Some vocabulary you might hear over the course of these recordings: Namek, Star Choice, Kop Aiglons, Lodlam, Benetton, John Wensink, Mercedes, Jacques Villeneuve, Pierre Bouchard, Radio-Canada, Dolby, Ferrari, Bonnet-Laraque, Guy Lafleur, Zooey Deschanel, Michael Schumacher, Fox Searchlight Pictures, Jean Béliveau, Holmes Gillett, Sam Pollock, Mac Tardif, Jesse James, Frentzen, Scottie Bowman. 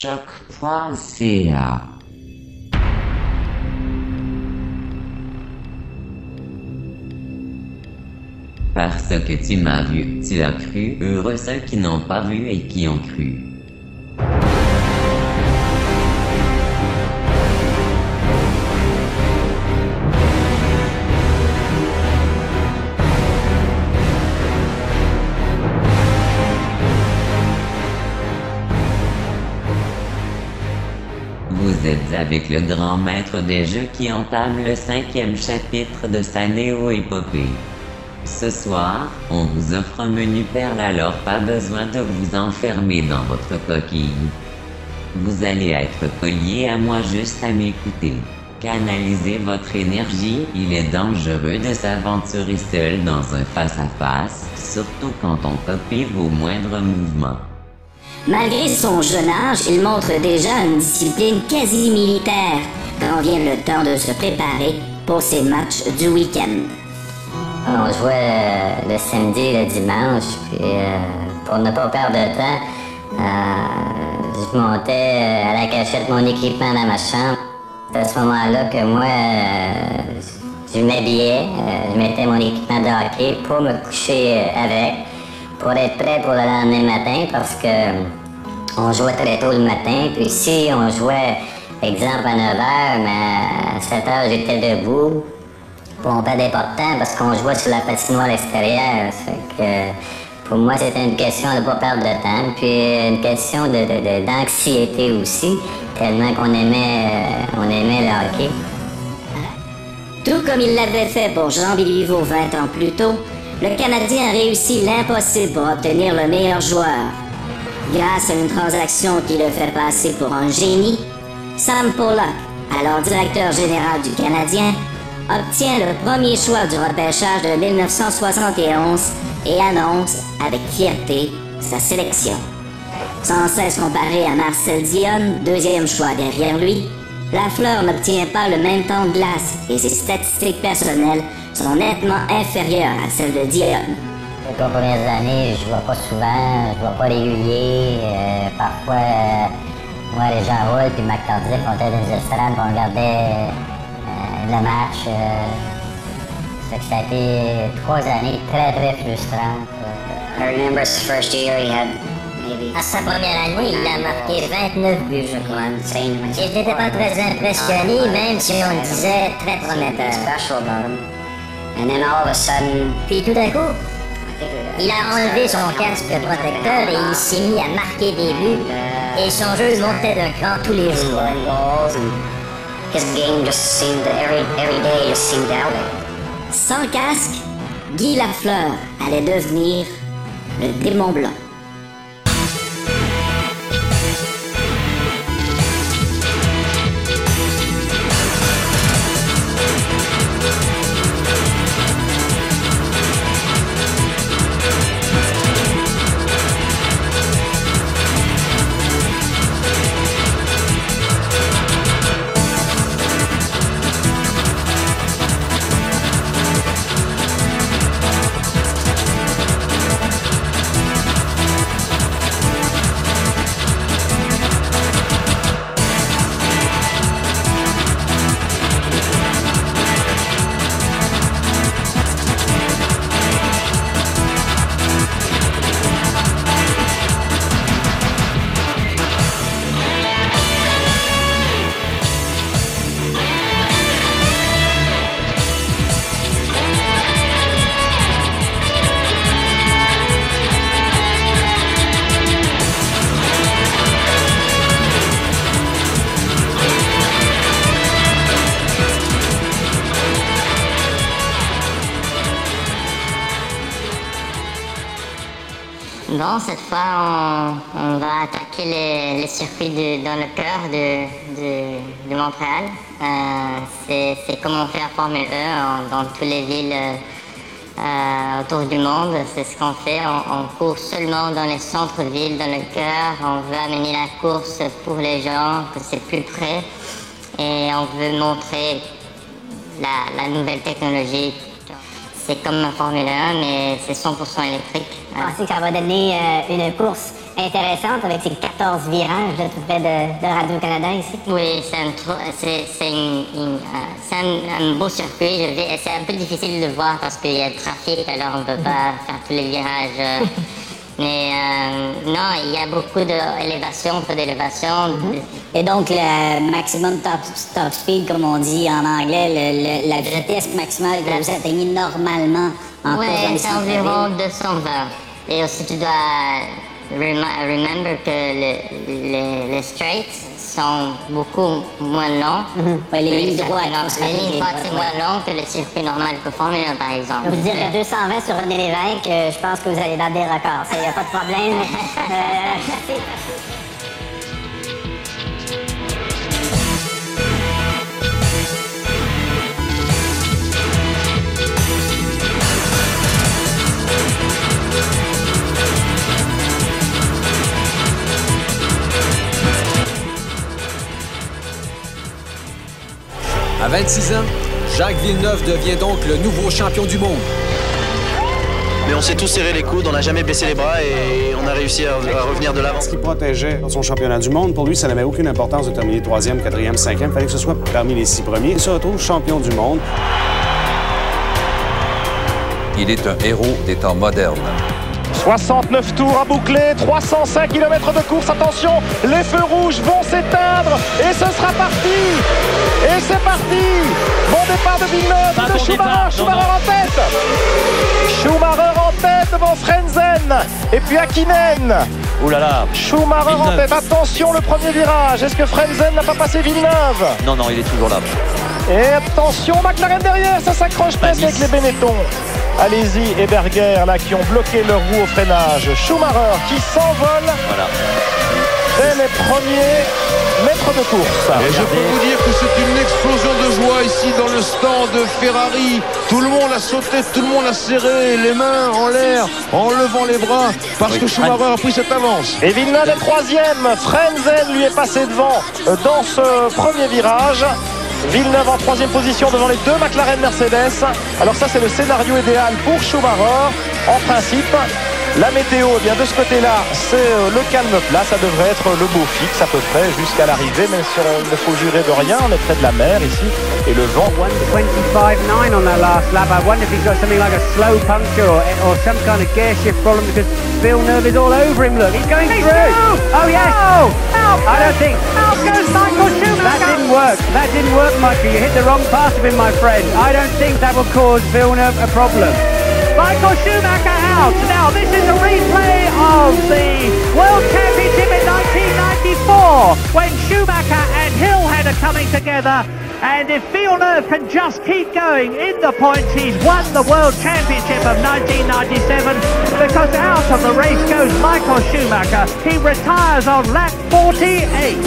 choc.ca. Parce que tu m'as vu, tu as cru, heureux ceux qui n'ont pas vu et qui ont cru. Vous êtes avec le grand maître des jeux qui entame le 5e chapitre de sa néo-épopée. Ce soir, on vous offre un menu perle, alors pas besoin de vous enfermer dans votre coquille. Vous allez être collé à moi juste à m'écouter. Canalisez votre énergie, il est dangereux de s'aventurer seul dans un face-à-face, surtout quand on copie vos moindres mouvements. Malgré son jeune âge, il montre déjà une discipline quasi militaire quand vient le temps de se préparer pour ses matchs du week-end. On jouait le samedi et le dimanche, puis pour ne pas perdre de temps, je montais à la cachette mon équipement dans ma chambre. C'est à ce moment-là que moi, je m'habillais, je mettais mon équipement de hockey pour me coucher avec, pour être prêt pour le lendemain matin, parce que on jouait très tôt le matin, puis si on jouait, exemple à 9h, mais à 7h j'étais debout. On perdait pas de temps parce qu'on jouait sur la patinoire extérieure. Pour moi, c'était une question de ne pas perdre de temps. Puis une question d'anxiété aussi, tellement qu'on aimait le hockey. Tout comme il l'avait fait pour Jean Béliveau 20 ans plus tôt, le Canadien a réussi l'impossible pour obtenir le meilleur joueur. Grâce à une transaction qui le fait passer pour un génie, Sam Pollock, alors directeur général du Canadien, obtient le premier choix du repêchage de 1971 et annonce avec fierté sa sélection. Sans cesse comparé à Marcel Dionne, deuxième choix derrière lui, Lafleur n'obtient pas le même temps de glace et ses statistiques personnelles sont nettement inférieures à celles de Dionne. Les trois premières années, je ne vois pas souvent, je ne vois pas régulier, parfois, moi les gens roulent puis Mac Tardif, on était dans les estrades, on regardait le match, ça a été 3 années très frustrantes. I remember his first year, he had maybe... À sa première année, il a marqué 29 buts, je crois. Je n'étais pas très impressionné, même si on disait très prometteur. Special about him. And then all of a sudden... Puis tout d'un coup, il a enlevé son casque de protecteur et il s'est mis à marquer des buts. Et son jeu montait d'un cran tous les jours. His game just seemed every day just seemed out. Sans casque, Guy Lafleur allait devenir le démon blanc. Bon, cette fois, on va attaquer le circuit dans le cœur de Montréal. C'est comme on fait à Formule 1 dans toutes les villes autour du monde. C'est ce qu'on fait. On court seulement dans les centres-villes, dans le cœur. On veut amener la course pour les gens, que c'est plus près. Et on veut montrer la nouvelle technologie. C'est comme ma Formule 1, mais c'est 100% électrique. Je pense que ça va donner une course intéressante avec ces 14 virages là, tout près de Radio-Canada ici. Oui, c'est un beau circuit. C'est un peu difficile de voir parce qu'il y a le trafic, alors on ne peut pas faire tous les virages. Mais non, il y a beaucoup d'élévation, peu d'élévation. Et donc, le maximum top speed, comme on dit en anglais, la vitesse maximale que vous atteignez normalement en courant c'est environ 220. Et aussi, tu dois remember que les straights sont beaucoup moins longs. Ouais, les lignes droites. Les lignes droites, c'est moins long que le circuit normal que Formule 1, par exemple. Vous dire 220 sur René Lévesque, je pense que vous allez dans des records. Il n'y a pas de problème. À 26 ans, Jacques Villeneuve devient donc le nouveau champion du monde. Mais on s'est tous serré les coudes, on n'a jamais baissé les bras et on a réussi à revenir de l'avant. Ce qui protégeait son championnat du monde, pour lui, ça n'avait aucune importance de terminer 3e, 4e, 5e. Il fallait que ce soit parmi les 6 premiers. Il se retrouve champion du monde. Il est un héros des temps modernes. 69 tours à boucler, 305 km de course, attention, les feux rouges vont s'éteindre et ce sera parti! Et c'est parti! Bon départ de Villeneuve, de Schumacher, Schumacher en tête! Schumacher en tête devant Frentzen et puis Häkkinen. Ouh là là! Schumacher en tête, attention le premier virage, est-ce que Frentzen n'a pas passé Villeneuve? Non, non, il est toujours là. Et attention, McLaren derrière, ça s'accroche presque avec les Benetton. Alesi et Berger là qui ont bloqué leur roue au freinage. Schumacher qui s'envole dès les premiers mètres de course. Et je peux vous dire que c'est une explosion de joie ici dans le stand de Ferrari. Tout le monde a sauté, tout le monde a serré les mains en l'air en levant les bras parce que Schumacher a pris cette avance. Et Villeneuve est troisième. Frentzen lui est passé devant dans ce premier virage. Villeneuve en troisième position devant les deux McLaren Mercedes. Alors ça, c'est le scénario idéal pour Schumacher. En principe, la météo, eh bien de ce côté-là, c'est le calme plat. Ça devrait être le beau fixe à peu près jusqu'à l'arrivée, même si on ne faut jurer de rien. On est près de la mer ici et le vent. 1:25.9 on that last lap. I wonder if he's got something like a slow puncture or some kind of gear shift problem because Villeneuve is all over him. Look, he's going through. Oh yes. I don't think. Out goes Michael Schumacher. That didn't work. That didn't work, Michael. You hit the wrong part of him, my friend. I don't think that will cause Villeneuve a problem. Michael Schumacher out. Now this is a replay of the World Championship in 1994 when Schumacher and Hill had a coming together, and if Villeneuve can just keep going in the points, he's won the World Championship of 1997 because out of the race goes Michael Schumacher. He retires on lap 48.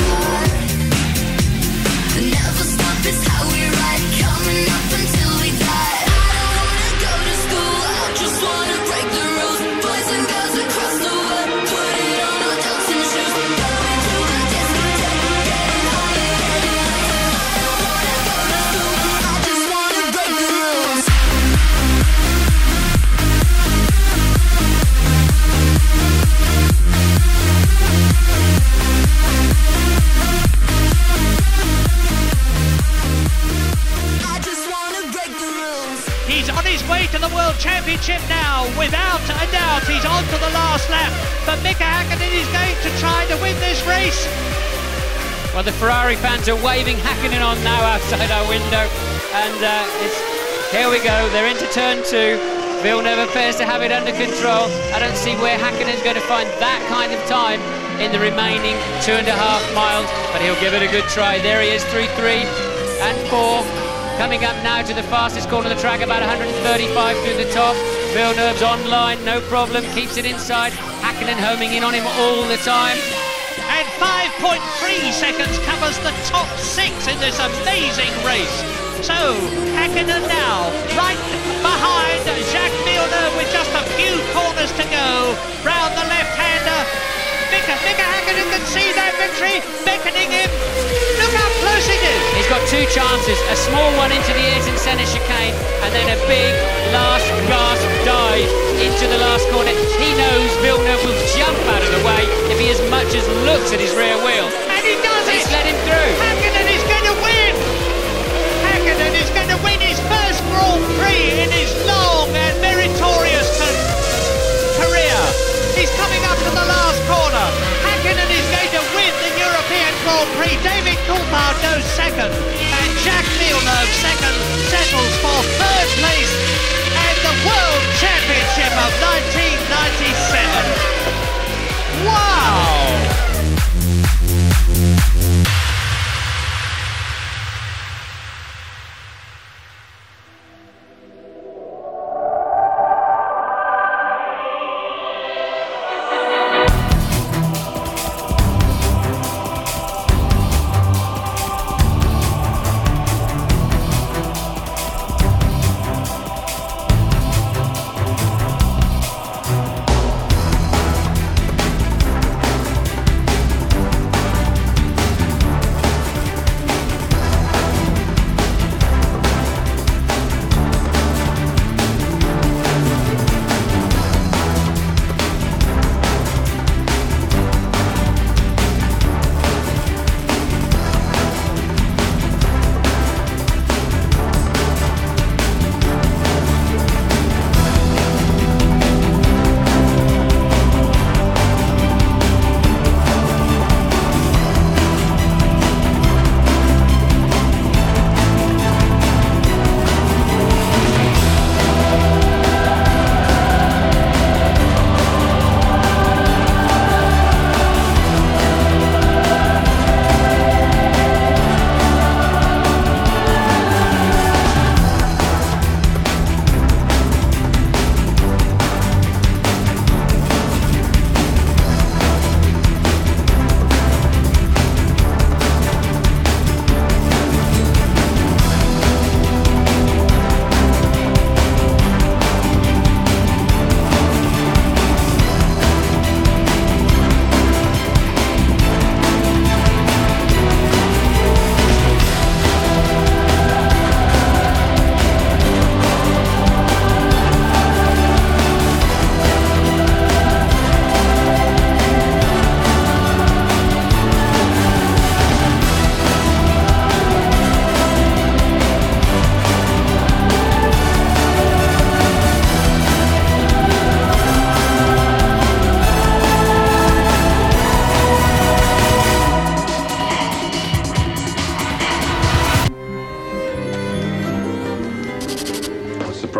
Championship now, without a doubt, he's on to the last lap, but Mika Häkkinen is going to try to win this race. Well, the Ferrari fans are waving Häkkinen on now outside our window, and here we go, they're into turn two. Villeneuve appears to have it under control. I don't see where Häkkinen is going to find that kind of time in the remaining 2.5 miles, but he'll give it a good try. There he is, 3-3 and 4. Coming up now to the fastest corner of the track, about 135 through the top. Villeneuve's online, no problem, keeps it inside. Häkkinen homing in on him all the time. And 5.3 seconds covers the top six in this amazing race. So, Häkkinen now, right behind Jacques Villeneuve with just a few corners to go. Round the left-hander. Mika Häkkinen can see that victory beckoning him. Look how close it is. He's got two two chances, a small one into the Ayrton Senna chicane and then a big last gasp dive into the last corner. He knows Villeneuve will jump out of the way if he as much as looks at his rear wheel. And he does it! He's let him through. Häkkinen is going to win! Häkkinen is going to win his first Grand Prix in his long and meritorious career. He's coming up to the last corner. Häkkinen is going to win the European Grand Prix. David Coulthard goes second, and Jacques Villeneuve second settles for third place at the World Championship of 1997. Wow!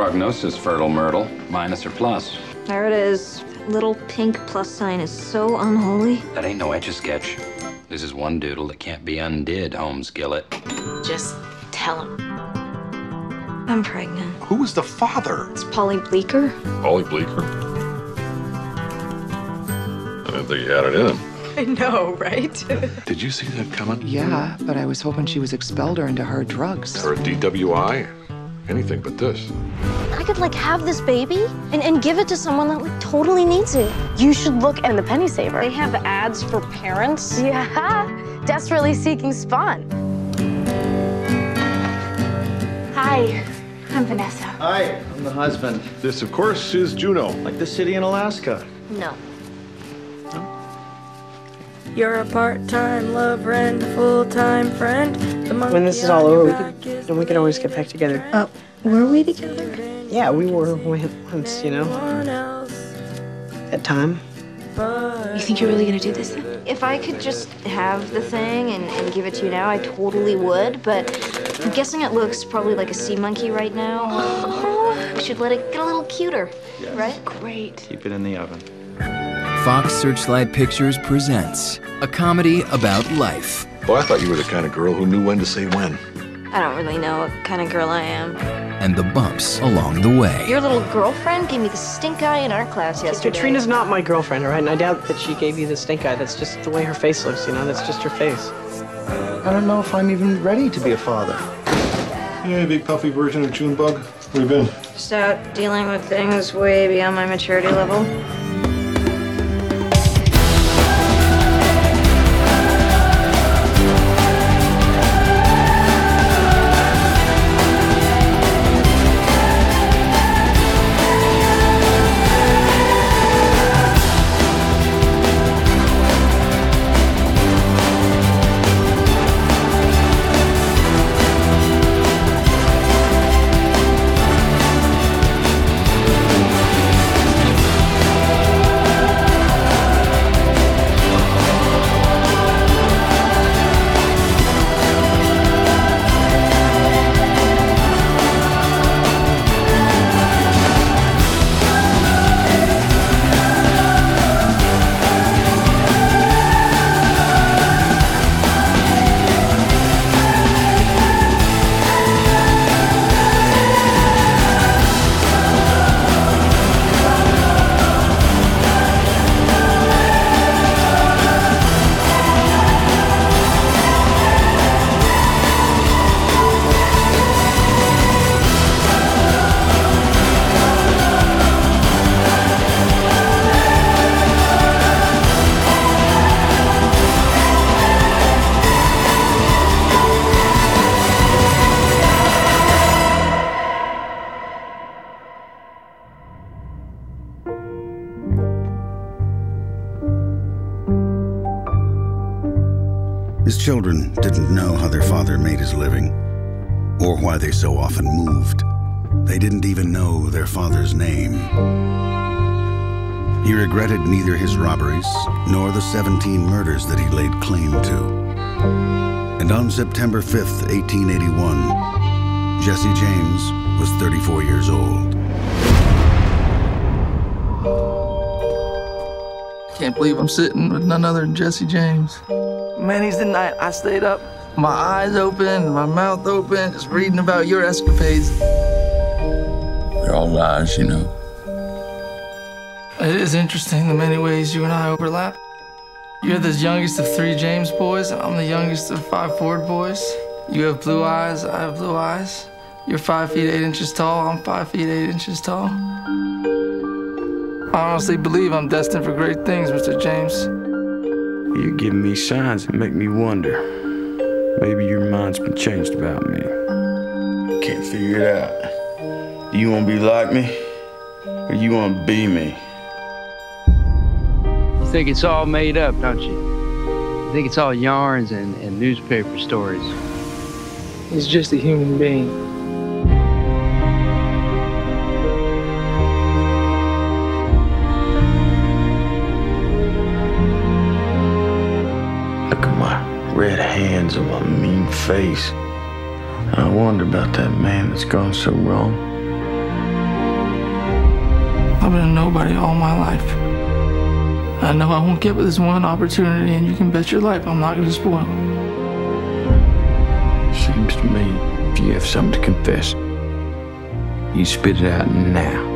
Prognosis, Fertile Myrtle, minus or plus? There it is. Little pink plus sign is so unholy. That ain't no etch-a-sketch. This is one doodle that can't be undid, Holmes Gillett. Just tell him. I'm pregnant. Who was the father? It's Paulie Bleeker. Paulie Bleeker? I didn't think he had it in him. I know, right? Did you see that coming? Yeah, but I was hoping she was expelled or into her drugs. Or a DWI? Anything but this. I could, like, have this baby and give it to someone that, like, totally needs it. You should look at the Penny Saver. They have ads for parents. Yeah, desperately seeking spawn. Hi, I'm Vanessa. Hi, I'm the husband. This, of course, is Juno. Like the city in Alaska. No. You're a part-time lover and a full-time friend. When this is all over, we can always get back together. Oh, were we together? Yeah, we were once, you know. That time. You think you're really gonna do this thing? If I could just have the thing and give it to you now, I totally would, but I'm guessing it looks probably like a sea monkey right now. Oh, we should let it get a little cuter, yes. Right? Great. Keep it in the oven. Fox Searchlight Pictures presents a comedy about life. Well, I thought you were the kind of girl who knew when to say when. I don't really know what kind of girl I am. And the bumps along the way. Your little girlfriend gave me the stink eye in our class yesterday. Katrina's not my girlfriend, all right? And I doubt that she gave you the stink eye. That's just the way her face looks, you know? That's just her face. I don't know if I'm even ready to be a father. Hey, big puffy version of Junebug. Where you been? Just out dealing with things way beyond my maturity level. His children didn't know how their father made his living, or why they so often moved. They didn't even know their father's name. He regretted neither his robberies nor the 17 murders that he laid claim to. And on September 5th, 1881, Jesse James was 34 years old. Can't believe I'm sitting with none other than Jesse James. Man, he's the night I stayed up, my eyes open, my mouth open, just reading about your escapades. They're all lies, you know. It is interesting the many ways you and I overlap. You're the youngest of 3 James boys, and I'm the youngest of 5 Ford boys. You have blue eyes, I have blue eyes. You're 5 feet 8 inches tall, I'm 5 feet 8 inches tall. I honestly believe I'm destined for great things, Mr. James. You're giving me signs that make me wonder. Maybe your mind's been changed about me. Can't figure it out. Do you want to be like me, or you want to be me? You think it's all made up, don't you? You think it's all yarns and newspaper stories. He's just a human being. Red hands and my mean face. I wonder about that man that's gone so wrong. I've been a nobody all my life. I know I won't get with this one opportunity, and you can bet your life I'm not going to spoil it. Seems to me if you have something to confess, you spit it out now.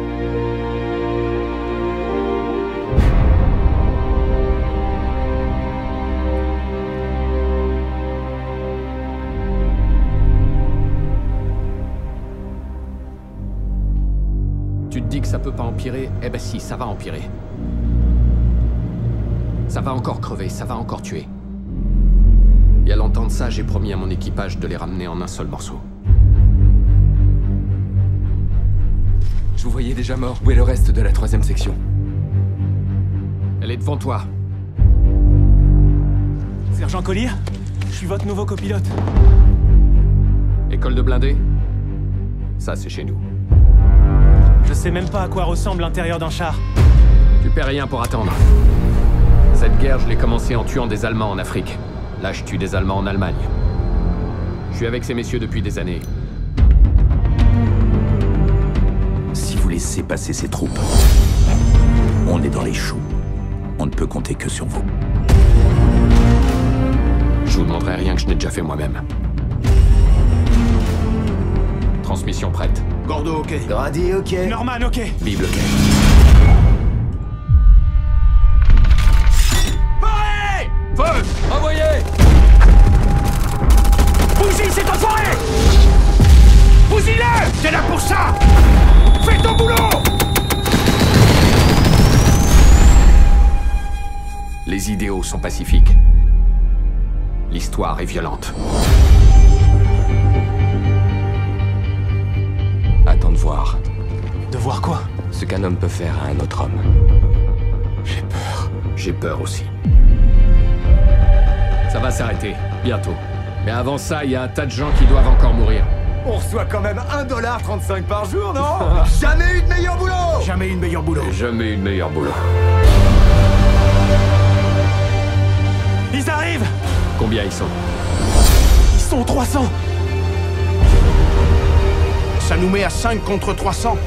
Que ça peut pas empirer, eh ben si, ça va empirer. Ça va encore crever, ça va encore tuer. Et à l'entendre ça, j'ai promis à mon équipage de les ramener en un seul morceau. Je vous voyais déjà mort. Où est le reste de la 3e section? Elle est devant toi. Sergent Collier, je suis votre nouveau copilote. École de blindés? Ça, c'est chez nous. Je sais même pas à quoi ressemble l'intérieur d'un char. Tu perds rien pour attendre. Cette guerre, je l'ai commencée en tuant des Allemands en Afrique. Là, je tue des Allemands en Allemagne. Je suis avec ces messieurs depuis des années. Si vous laissez passer ces troupes, on est dans les choux. On ne peut compter que sur vous. Je vous demanderai rien que je n'ai déjà fait moi-même. Transmission prête. Gordo, ok. Grady, ok. Norman, ok. Bible, ok. Paré! Feu! Envoyez! Bougez, c'est enfoiré! Bougez-le! T'es là pour ça! Fais ton boulot! Les idéaux sont pacifiques. L'histoire est violente. Attends de voir. De voir quoi? Ce qu'un homme peut faire à un autre homme. J'ai peur. J'ai peur aussi. Ça va s'arrêter, bientôt. Mais avant ça, il y a un tas de gens qui doivent encore mourir. On reçoit quand même $1,35 par jour, non? Jamais eu de meilleur boulot! Jamais eu de meilleur boulot. Jamais eu de meilleur boulot. Ils arrivent! Combien ils sont? Ils sont 300! Ça nous met à 5 contre 300.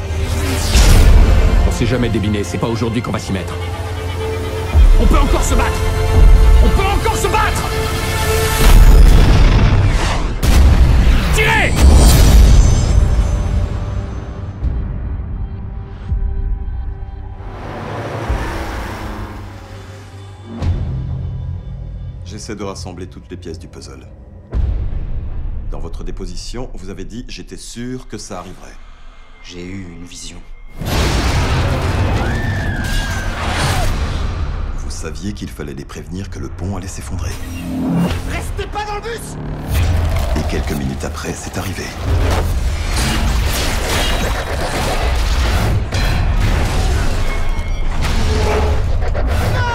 On s'est jamais débiné, c'est pas aujourd'hui qu'on va s'y mettre. On peut encore se battre. On peut encore se battre. Tirez! J'essaie de rassembler toutes les pièces du puzzle. Dans votre déposition, vous avez dit « j'étais sûr que ça arriverait ». J'ai eu une vision. Vous saviez qu'il fallait les prévenir que le pont allait s'effondrer. Restez pas dans le bus! Et quelques minutes après, c'est arrivé. Non!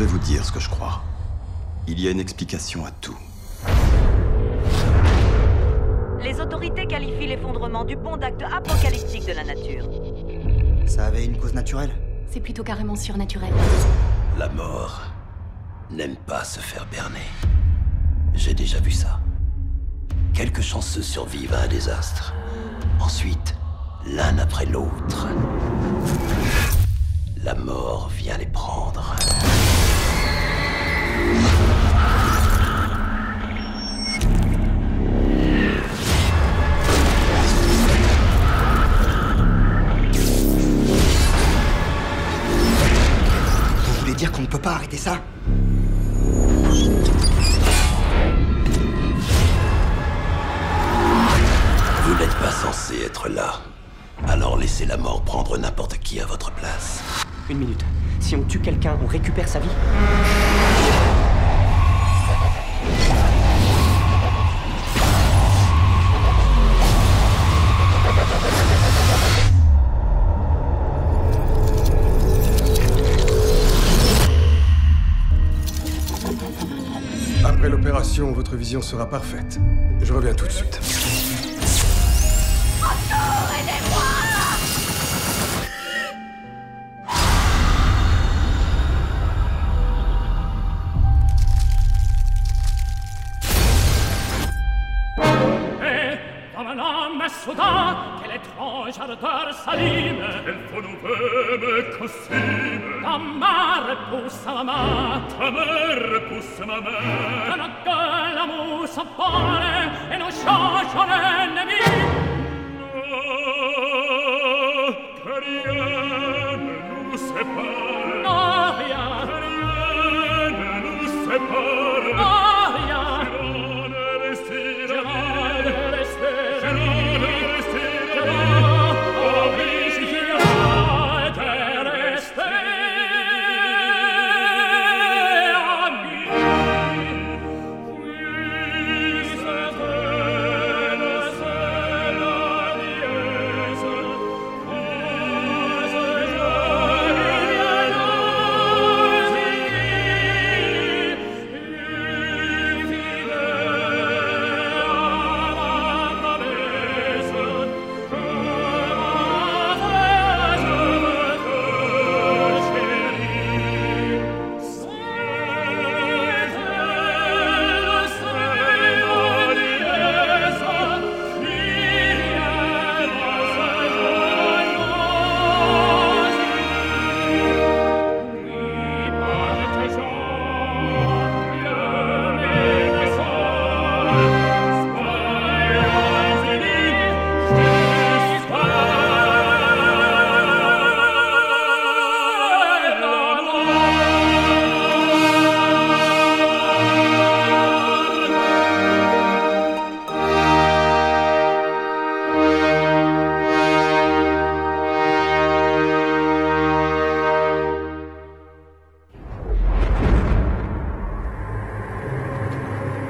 vais vous dire ce que je crois. Il y a une explication à tout. Les autorités qualifient l'effondrement du pont d'acte apocalyptique de la nature. Ça avait une cause naturelle? C'est plutôt carrément surnaturel. La mort n'aime pas se faire berner. J'ai déjà vu ça. Quelques chanceux survivent à un désastre. Ensuite, l'un après l'autre, la mort vient les prendre. Vous voulez dire qu'on ne peut pas arrêter ça ? Vous n'êtes pas censé être là. Alors laissez la mort prendre n'importe qui à votre place. Une minute. Si on tue quelqu'un, on récupère sa vie? Après l'opération, votre vision sera parfaite. Je reviens tout de suite.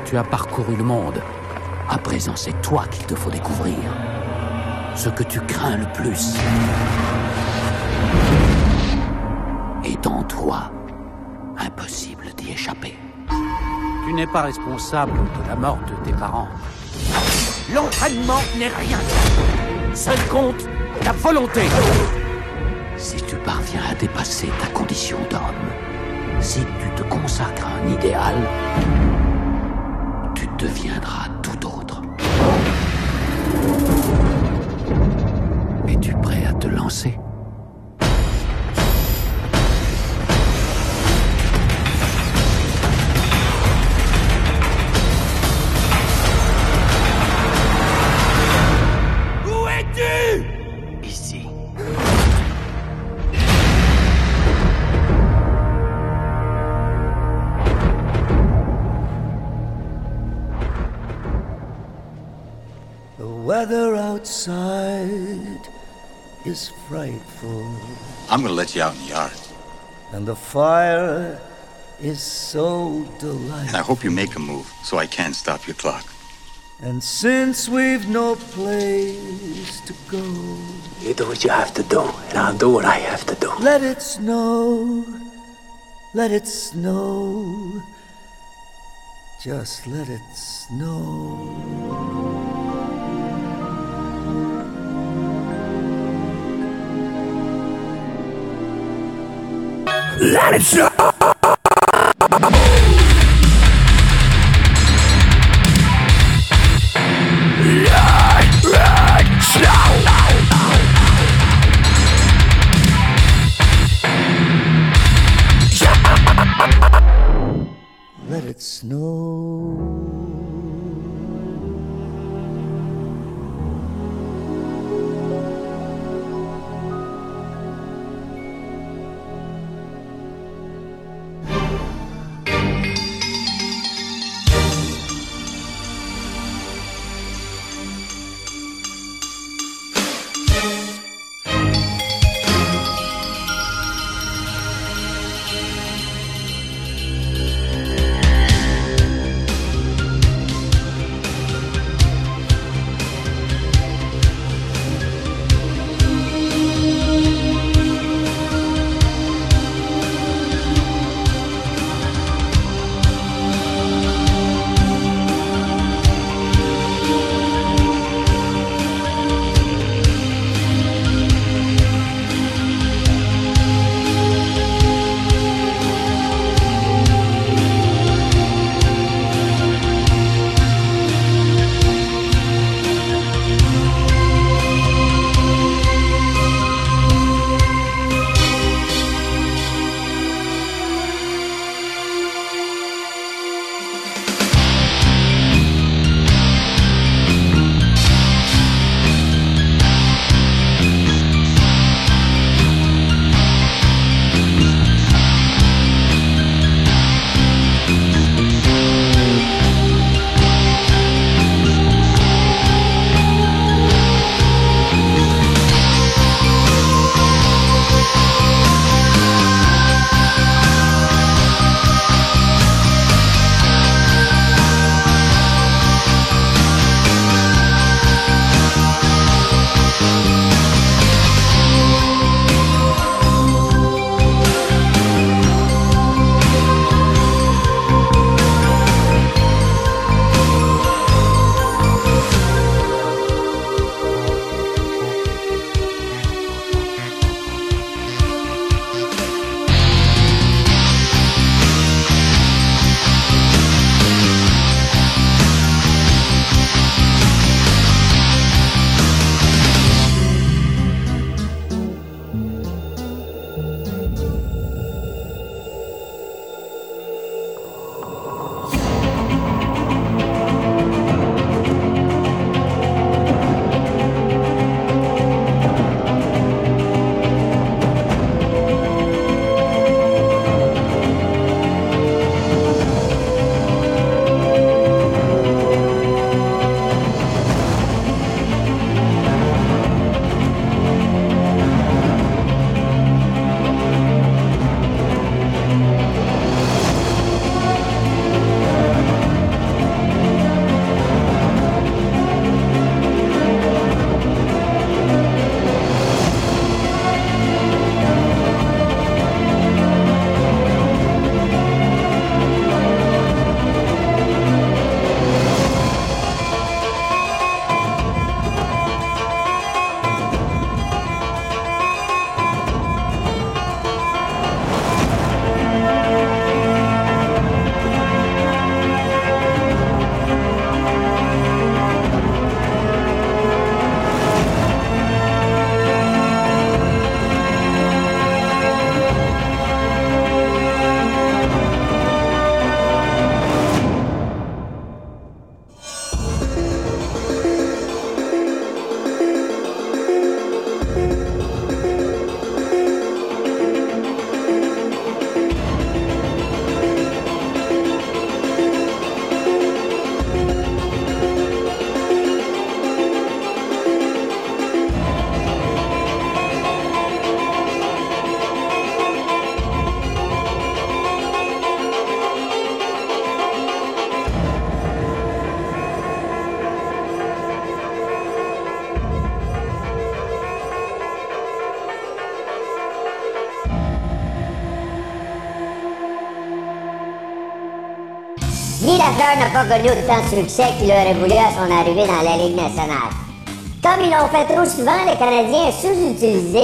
Tu as parcouru le monde. À présent, c'est toi qu'il te faut découvrir. Ce que tu crains le plus est en toi. Impossible d'y échapper. Tu n'es pas responsable de la mort de tes parents. L'entraînement n'est rien. Seul compte ta volonté. Si tu parviens à dépasser ta condition d'homme, si tu te consacres à un idéal, deviendra tout autre. Es-tu prêt à te lancer? Où es-tu? Ici. Weather outside is frightful. I'm gonna let you out in the yard. And the fire is so delightful. And I hope you make a move so I can stop your clock. And since we've no place to go, you do what you have to do, and I'll do what I have to do. Let it snow Let it snow. Just let it snow. Let it snow! Let it snow! Let it snow. Guy Lafleur n'a pas connu autant de succès qu'il aurait voulu à son arrivée dans la Ligue nationale. Comme ils l'ont fait trop souvent, le Canadien est sous-utilisé,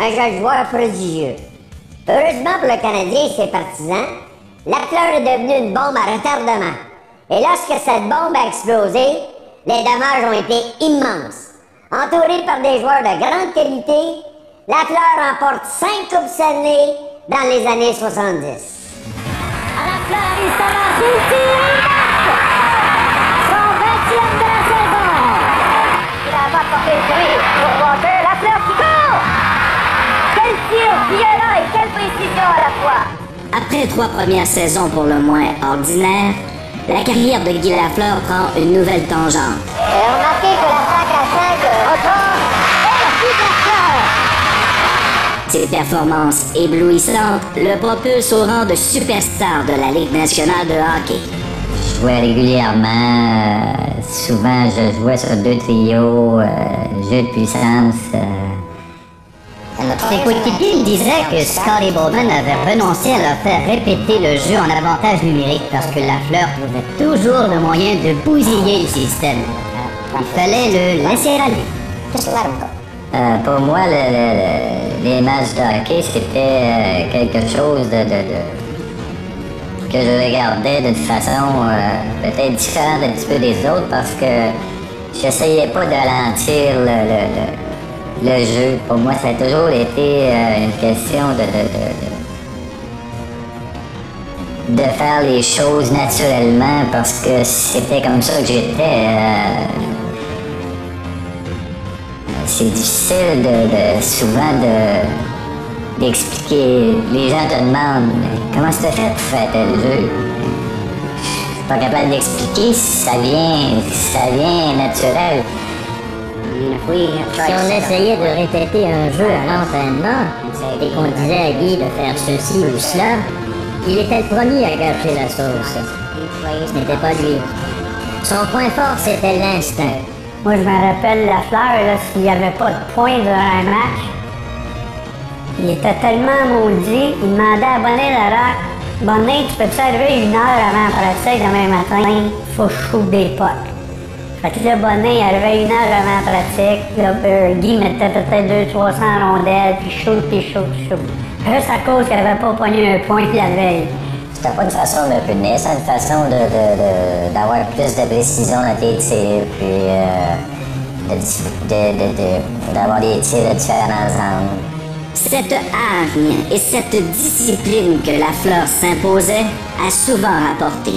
un jeune joueur prodigieux. Heureusement pour le Canadien et ses partisans, Lafleur est devenu une bombe à retardement. Et lorsque cette bombe a explosé, les dommages ont été immenses. Entouré par des joueurs de grande qualité, Lafleur remporte 5 Coupes Stanley dans les années 70. Lafleur, il s'en va soutir, il marque! Son 20e de la saison! Il a pas porté le bruit pour Walter, Lafleur qui court! Quel tir violent et quelle précision à la fois! Après 3 premières saisons pour le moins ordinaires, la carrière de Guy Lafleur prend une nouvelle tangente. Remarquez que la sac à 5 retourne et la suite Lafleur! Ses performances éblouissantes le propulsent au rang de superstar de la Ligue nationale de hockey. Je jouais régulièrement, souvent je jouais sur 2 trios, jeu de puissance. Ses coéquipiers me disaient que Scottie Bowman avait renoncé à leur faire répéter le jeu en avantage numérique parce que Lafleur trouvait toujours le moyen de bousiller le système. Il fallait le laisser aller. Pour moi, les matchs de hockey, c'était quelque chose que je regardais d'une façon peut-être différente un petit peu des autres parce que j'essayais pas de ralentir le jeu. Pour moi, ça a toujours été une question de faire les choses naturellement parce que c'était comme ça que j'étais. C'est difficile d'expliquer. Les gens te demandent comment tu as fait pour faire tel jeu. Je suis pas capable d'expliquer si ça vient naturel. Oui, si on essayait de répéter un jeu à l'entraînement et qu'on disait à Guy de faire ceci ou cela, il était le premier à gâcher la sauce. Ce n'était pas lui. Son point fort, c'était l'instinct. Moi, je me rappelle Lafleur, s'il n'y avait pas de points dans un match, il était tellement maudit, il demandait à Bonnet-Laraque, « Bonnet, tu peux-tu arriver 1 heure avant la pratique demain matin? Faut que je choue des potes. » Fait que là, Bonnet, il arrivait 1 heure avant la pratique, là, Guy mettait peut-être 200-300 rondelles, puis choue, puis choue, puis choue. Juste à cause qu'il n'avait pas pogné un point la veille. C'était pas une façon de punir, c'était une façon d'avoir plus de précision dans tes tirs, puis d'avoir des tirs de différents angles. Cette hargne et cette discipline que Lafleur s'imposait a souvent rapporté.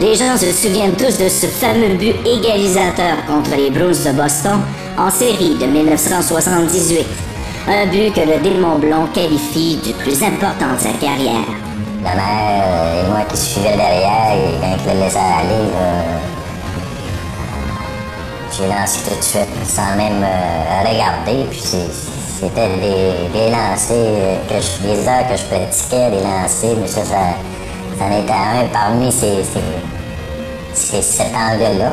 Les gens se souviennent tous de ce fameux but égalisateur contre les Bruins de Boston en série de 1978. Un but que le Démon Blond qualifie du plus important de sa carrière. La mère et moi qui suivais derrière, et quand il le laissait aller, j'ai lancé tout de suite, sans même regarder. Puis c'était des lancers, des heures que je pratiquais, des lancers, mais ça en était un parmi cet angle-là.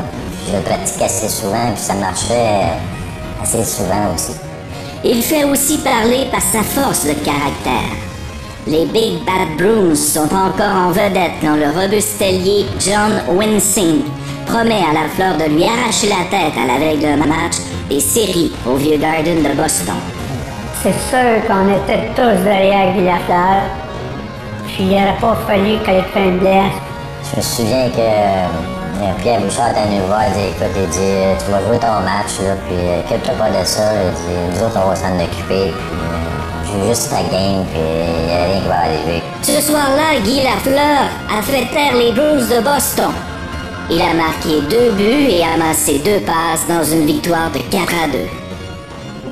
Je le pratiquais assez souvent, puis ça marchait assez souvent aussi. Il fait aussi parler par sa force de caractère. Les Big Bad Bruins sont encore en vedette quand le robuste ailier John Wensink promet à Lafleur de lui arracher la tête à la veille d'un match des séries au vieux Garden de Boston. C'est sûr qu'on était tous derrière Guy Lafleur, puis il n'aurait pas fallu quelqu'un me blesse. Je me souviens que Pierre Bouchard était venu me voir et il dit « Tu vas jouer ton match, là, puis occupe-toi pas de ça, nous autres on va s'en occuper. » Juste ta game, puis il n'y a rien qui va arriver. Ce soir-là, Guy Lafleur a fait taire les Bruins de Boston. Il a marqué 2 buts et amassé 2 passes dans une victoire de 4-2.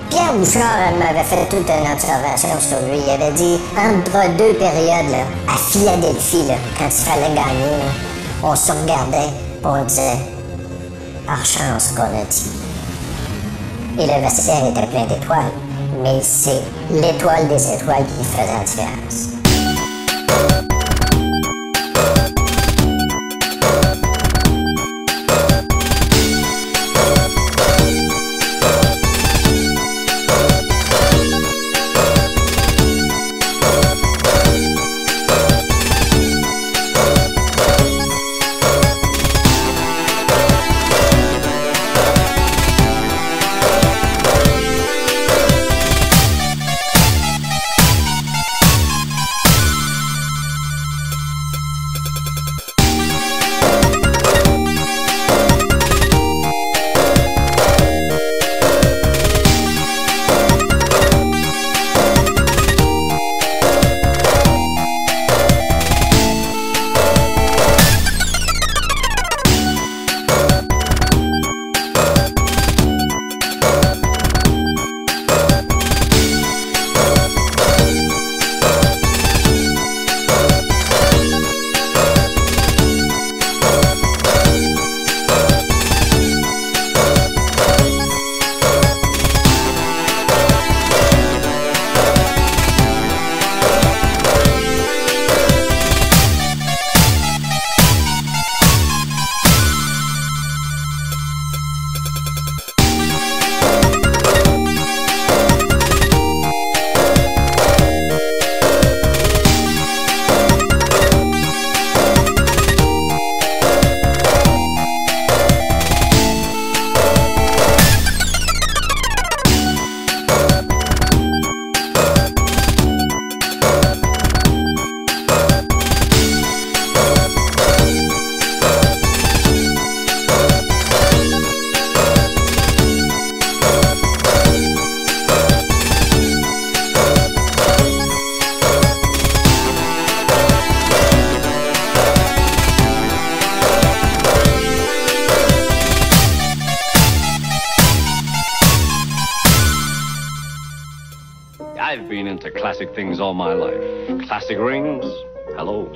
Pierre Bouchard m'avait fait toute une observation sur lui. Il avait dit, entre 2 périodes, là, à Philadelphie, là, quand il fallait gagner, là, on se regardait, on disait, par chance qu'on a dit. Et le vestiaire était plein d'étoiles. Mais c'est l'étoile des étoiles qui faisait la différence. to classic things all my life. Classic rings, hello.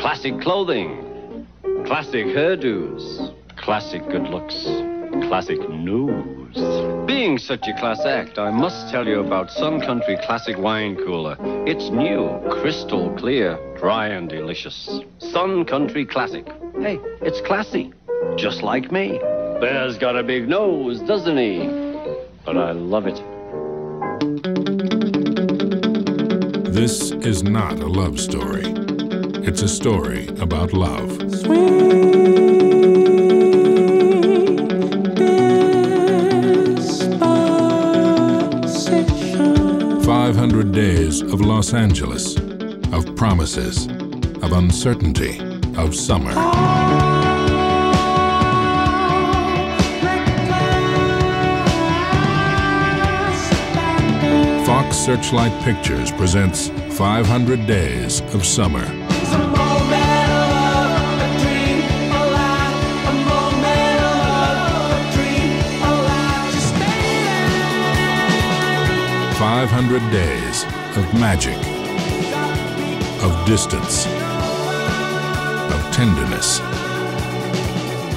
Classic clothing, classic hairdos, classic good looks, classic news. Being such a class act, I must tell you about Sun Country Classic Wine Cooler. It's new, crystal clear, dry and delicious. Sun Country Classic. Hey, it's classy, just like me. Bear's got a big nose, doesn't he? But I love it. This is not a love story. It's a story about love. Sweet Disposition. 500 days of Los Angeles, of promises, of uncertainty, of summer. Fox Searchlight Pictures presents 500 Days of Summer. It's a moment of love, a dream, a life, a moment of love, a dream, a life, just stay there. 500 days of magic, of distance, of tenderness.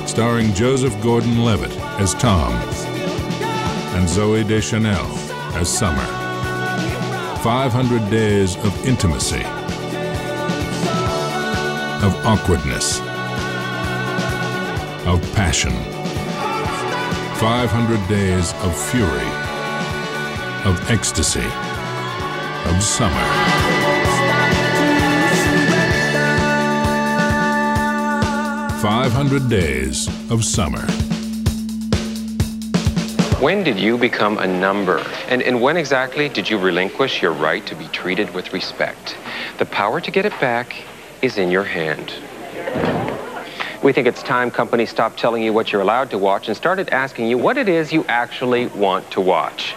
Starring Joseph Gordon-Levitt as Tom and Zooey Deschanel as Summer. 500 days of intimacy, of awkwardness, of passion. 500 days of fury, of ecstasy, of summer. "500 Days of Summer." When did you become a number? And when exactly did you relinquish your right to be treated with respect? The power to get it back is in your hand. We think it's time companies stopped telling you what you're allowed to watch and started asking you what it is you actually want to watch.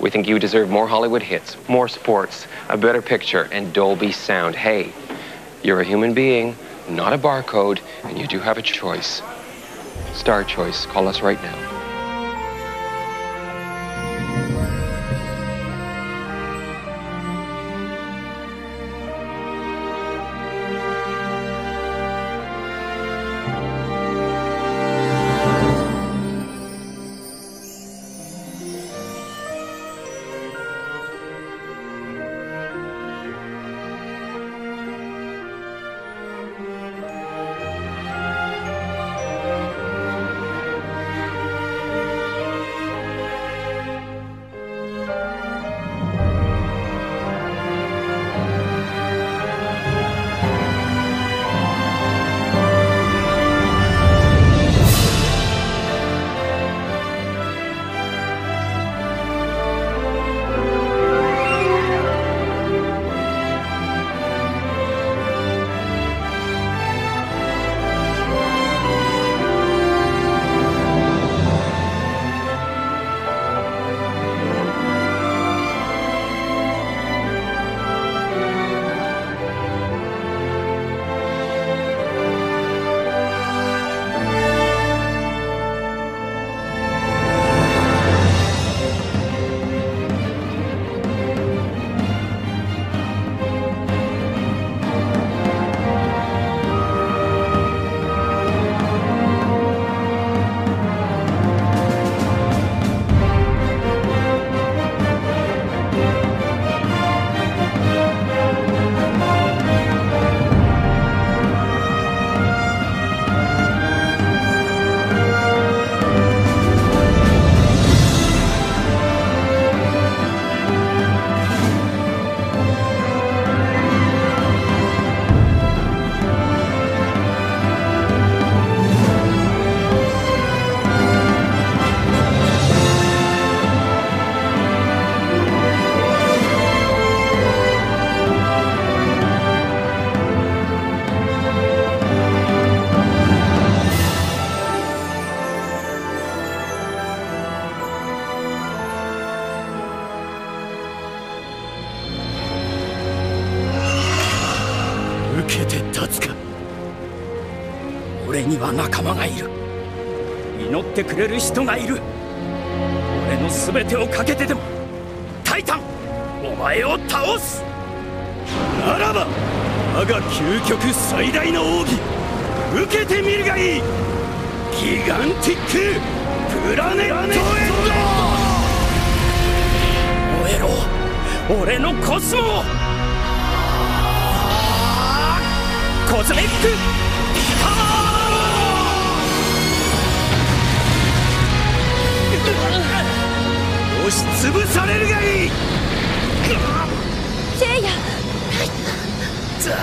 We think you deserve more Hollywood hits, more sports, a better picture, and Dolby sound. Hey, you're a human being, not a barcode, and you do have a choice. Star Choice, call us right now. 前を倒すならば我が究極最大の奥義受けてみるがいいギガンティックプラネットエンド燃えろ俺のコスモコズミック押しつぶされるがいいせいやザ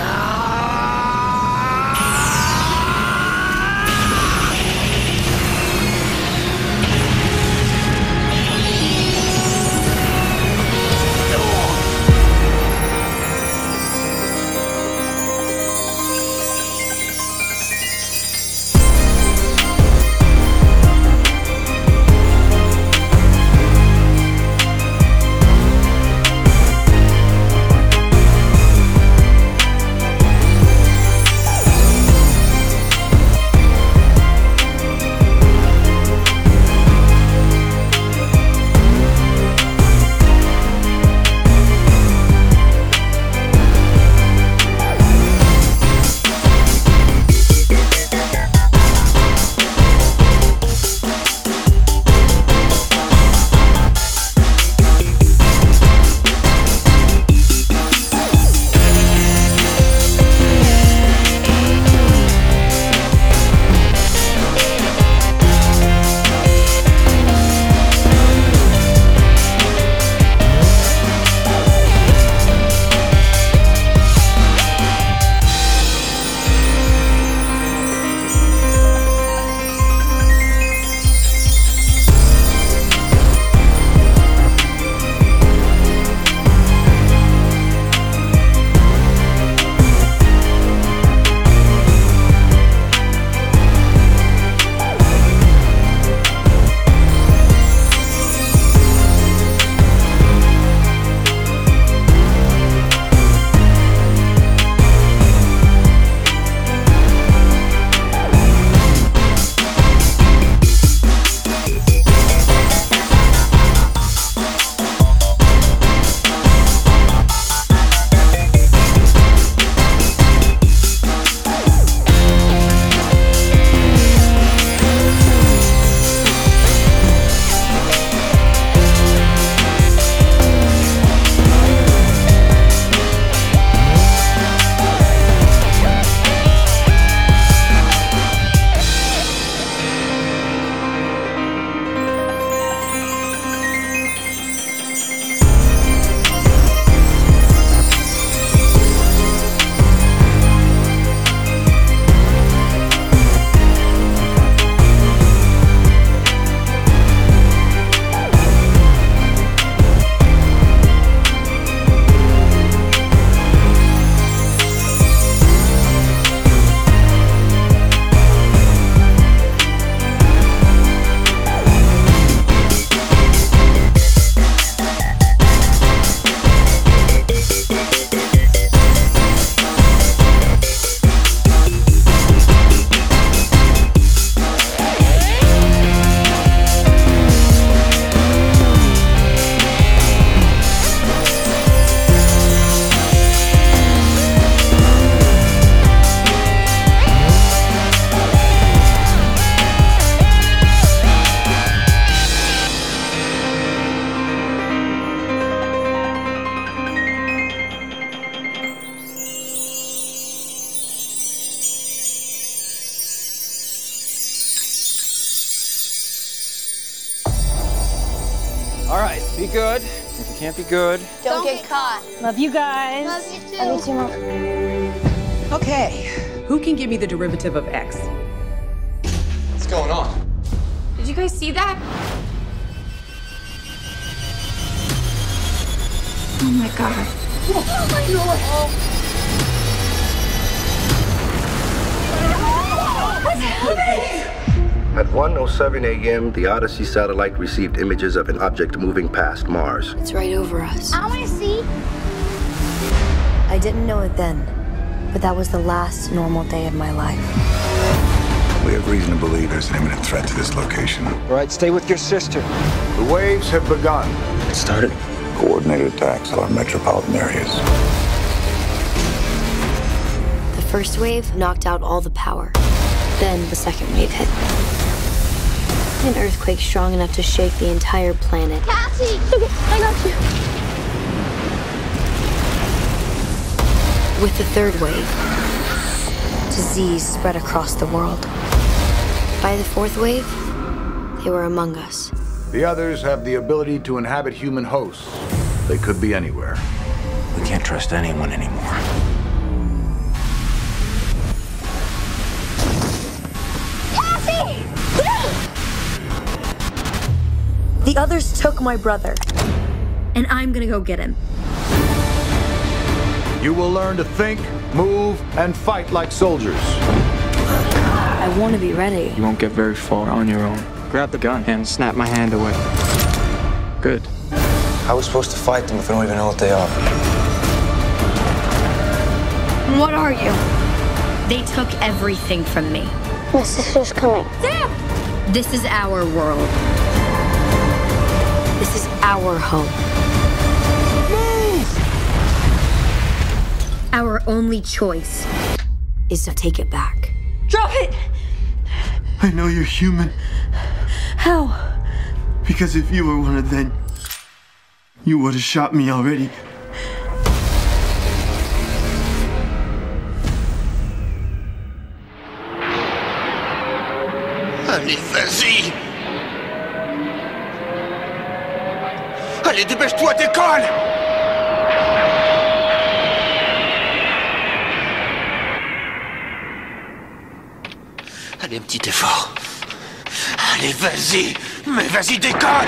Good. If you can't be good, don't get caught. Love you guys. Love you too. Love you too, Mom. Okay. Who can give me the derivative of x? What's going on? Did you guys see that? Oh my god. Whoa. Oh my god. Oh. What's happening? At 1:07 a.m., the Odyssey satellite received images of an object moving past Mars. It's right over us. I want to see. I didn't know it then, but that was the last normal day of my life. We have reason to believe there's an imminent threat to this location. All right, stay with your sister. The waves have begun. It started coordinated attacks on metropolitan areas. The first wave knocked out all the power. Then the second wave hit. An earthquake strong enough to shake the entire planet. Cassie! Okay, I got you. With the third wave, disease spread across the world. By the fourth wave, they were among us. The others have the ability to inhabit human hosts. They could be anywhere. We can't trust anyone anymore. The others took my brother, and I'm gonna go get him. You will learn to think, move, and fight like soldiers. I want to be ready. You won't get very far on your own. Grab the gun and snap my hand away. Good. How are we supposed to fight them if we don't even know what they are? What are you? They took everything from me. My sister's coming. Sam! This is our world. This is our home. Move! Our only choice is to take it back. Drop it! I know you're human. How? Because if you were one of them, you would have shot me already. Allez, vas-y! Allez, dépêche-toi, décolle! Allez, un petit effort. Allez, vas-y! Mais vas-y, décolle!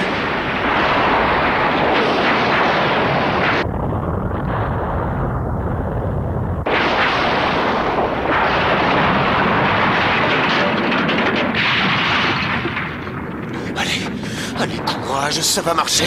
Allez, allez, courage, ça va marcher.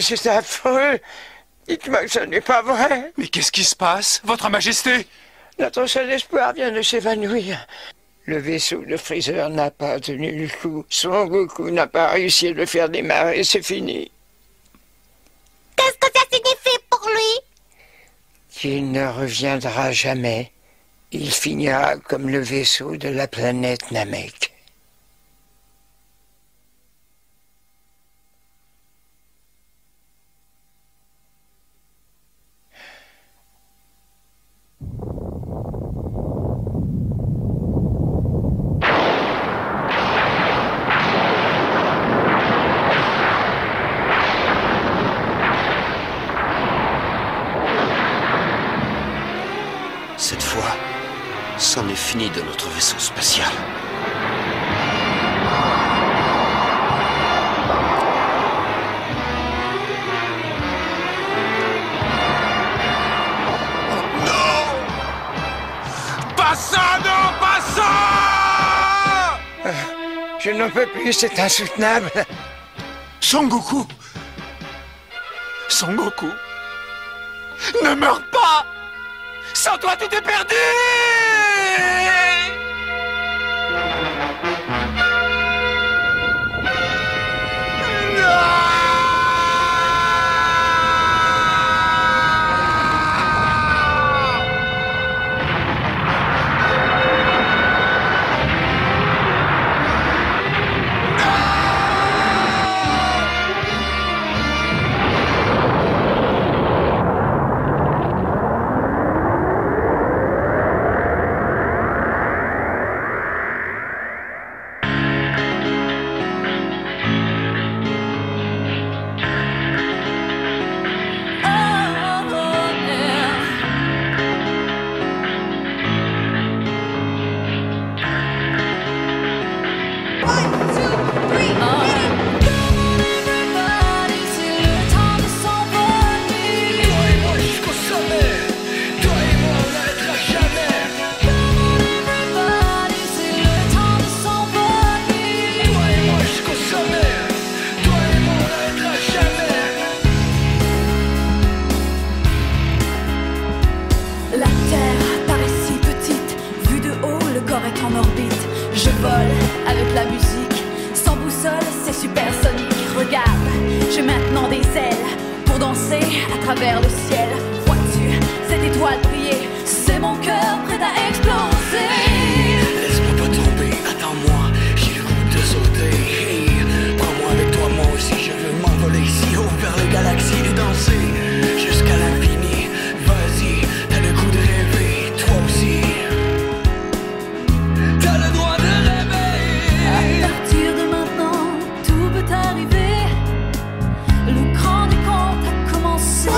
C'est affreux. Dites-moi que ce n'est pas vrai. Mais qu'est-ce qui se passe, Votre Majesté? Notre seul espoir vient de s'évanouir. Le vaisseau de Freezer n'a pas tenu le coup. Son Goku n'a pas réussi à le faire démarrer. C'est fini. Qu'est-ce que ça signifie pour lui? Qu'il ne reviendra jamais. Il finira comme le vaisseau de la planète Namek. Cette fois, c'en est fini de notre vaisseau spatial. Non! Pas ça, non, pas ça! Je n'en peux plus, c'est insoutenable. Son Goku! Son Goku! Ne meurs pas! Sans toi, tout est perdu! regarde, j'ai maintenant des ailes pour danser à travers le ciel. Vois-tu cette étoile briller? C'est mon cœur prêt à exploser. Hey, laisse-moi pas tomber, attends-moi, j'ai le goût de sauter. Hey, prends-moi avec toi, moi aussi, je veux m'envoler si haut vers les galaxies et danser jusqu'à l'infini. Vas-y, t'as le goût de rêver, toi aussi. T'as le droit de rêver. À partir de maintenant, tout peut arriver. Le grand décompte a commencé.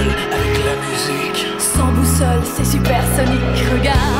Avec la musique, sans boussole, c'est supersonique. Regarde.